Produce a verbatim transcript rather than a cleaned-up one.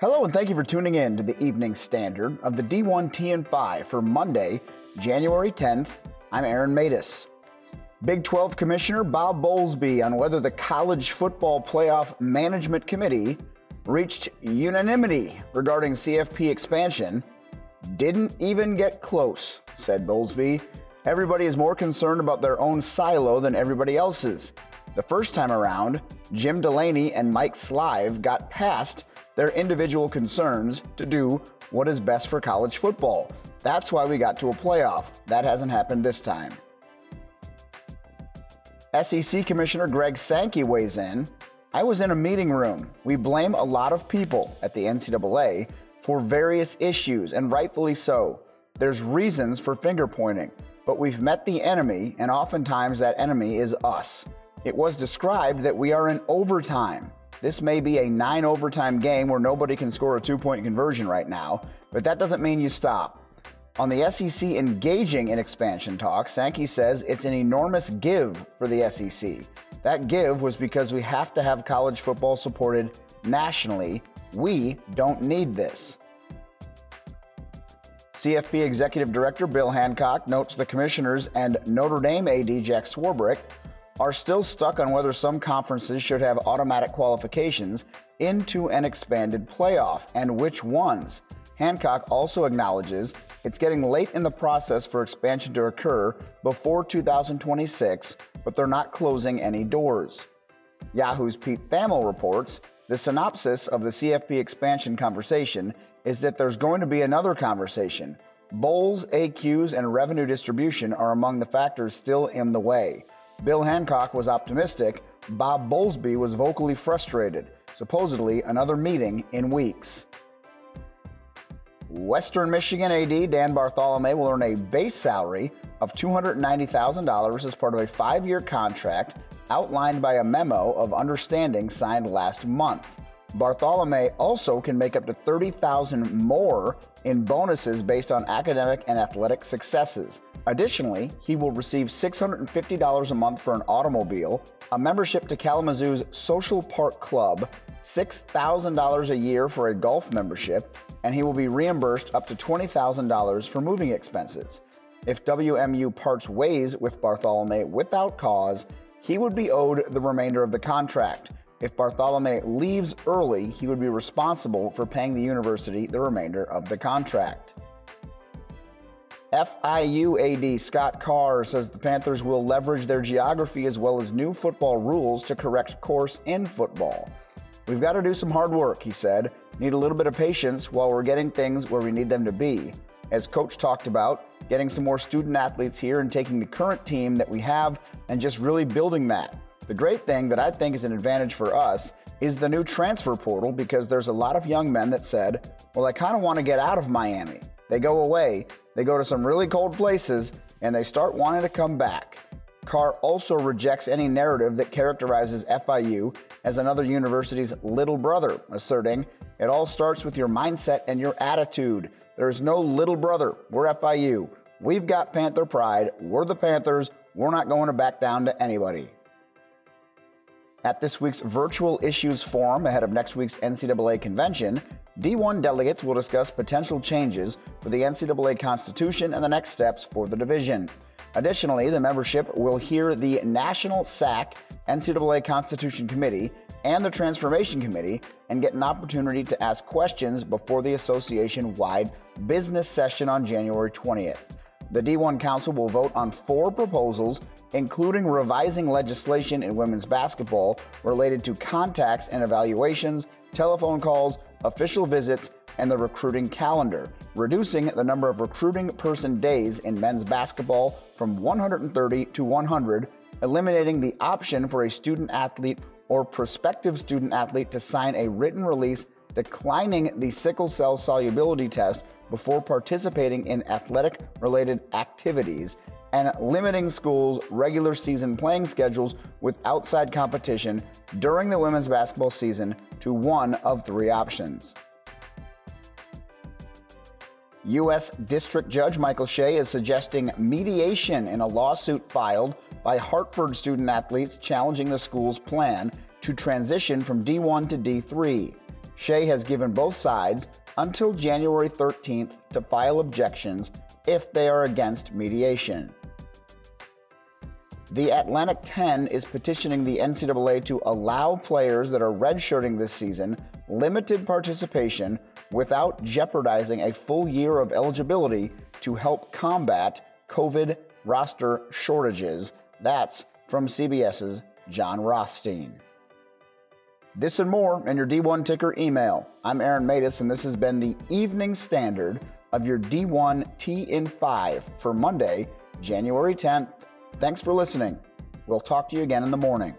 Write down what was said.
Hello and thank you for tuning in to the Evening Standard of the D one T N five for Monday, January tenth. I'm Aaron Matus. Big twelve Commissioner Bob Bowlsby on whether the College Football Playoff Management Committee reached unanimity regarding C F P expansion. Didn't even get close, said Bowlsby. Everybody is more concerned about their own silo than everybody else's. The first time around, Jim Delaney and Mike Slive got past their individual concerns to do what is best for college football. That's why we got to a playoff. That hasn't happened this time. S E C Commissioner Greg Sankey weighs in. I was in a meeting room. We blame a lot of people at the N C double A for various issues, and rightfully so. There's reasons for finger pointing, but we've met the enemy, and oftentimes that enemy is us. It was described that we are in overtime. This may be a nine overtime game where nobody can score a two-point conversion right now, but that doesn't mean you stop. On the S E C engaging in expansion talk, Sankey says it's an enormous give for the S E C. That give was because we have to have college football supported nationally. We don't need this. C F P Executive Director Bill Hancock notes the commissioners and Notre Dame A D Jack Swarbrick are still stuck on whether some conferences should have automatic qualifications into an expanded playoff, and which ones. Hancock also acknowledges it's getting late in the process for expansion to occur before two thousand twenty-six, but they're not closing any doors. Yahoo's Pete Thamel reports the synopsis of the C F P expansion conversation is that there's going to be another conversation. Bowls, A Qs, and revenue distribution are among the factors still in the way. Bill Hancock was optimistic. Bob Bowlsby was vocally frustrated. Supposedly another meeting in weeks. Western Michigan A D Dan Bartholomay will earn a base salary of two hundred ninety thousand dollars as part of a five-year contract outlined by a memo of understanding signed last month. Bartholomay also can make up to thirty thousand dollars more in bonuses based on academic and athletic successes. Additionally, he will receive six hundred fifty dollars a month for an automobile, a membership to Kalamazoo's Social Park Club, six thousand dollars a year for a golf membership, and he will be reimbursed up to twenty thousand dollars for moving expenses. If W M U parts ways with Bartholomay without cause, he would be owed the remainder of the contract. If Bartholomay leaves early, he would be responsible for paying the university the remainder of the contract. F I U A D Scott Carr says the Panthers will leverage their geography as well as new football rules to correct course in football. We've got to do some hard work, he said. Need a little bit of patience while we're getting things where we need them to be. As Coach talked about, getting some more student athletes here and taking the current team that we have and just really building that. The great thing that I think is an advantage for us is the new transfer portal, because there's a lot of young men that said, well, I kind of want to get out of Miami. They go away, they go to some really cold places, and they start wanting to come back. Carr also rejects any narrative that characterizes F I U as another university's little brother, asserting, it all starts with your mindset and your attitude. There is no little brother. We're F I U. We've got Panther pride. We're the Panthers. We're not going to back down to anybody. At this week's Virtual Issues Forum ahead of next week's N C double A convention, D one delegates will discuss potential changes for the N C double A Constitution and the next steps for the division. Additionally, the membership will hear the National S A C, N C double A Constitution Committee, and the Transformation Committee, and get an opportunity to ask questions before the association-wide business session on January twentieth. The D one Council will vote on four proposals, including revising legislation in women's basketball related to contacts and evaluations, telephone calls, official visits, and the recruiting calendar, reducing the number of recruiting person days in men's basketball from one hundred thirty to one hundred, eliminating the option for a student athlete or prospective student athlete to sign a written release declining the sickle cell solubility test before participating in athletic-related activities, and limiting schools' regular season playing schedules with outside competition during the women's basketball season to one of three options. U S District Judge Michael Shea is suggesting mediation in a lawsuit filed by Hartford student athletes challenging the school's plan to transition from D one to D three. Shea has given both sides until January thirteenth to file objections if they are against mediation. The Atlantic ten is petitioning the N C double A to allow players that are redshirting this season limited participation without jeopardizing a full year of eligibility to help combat COVID roster shortages. That's from C B S's John Rothstein. This and more in your D one Ticker email. I'm Aaron Matus, and this has been the Evening Standard of your D one T N five for Monday, January tenth. Thanks for listening. We'll talk to you again in the morning.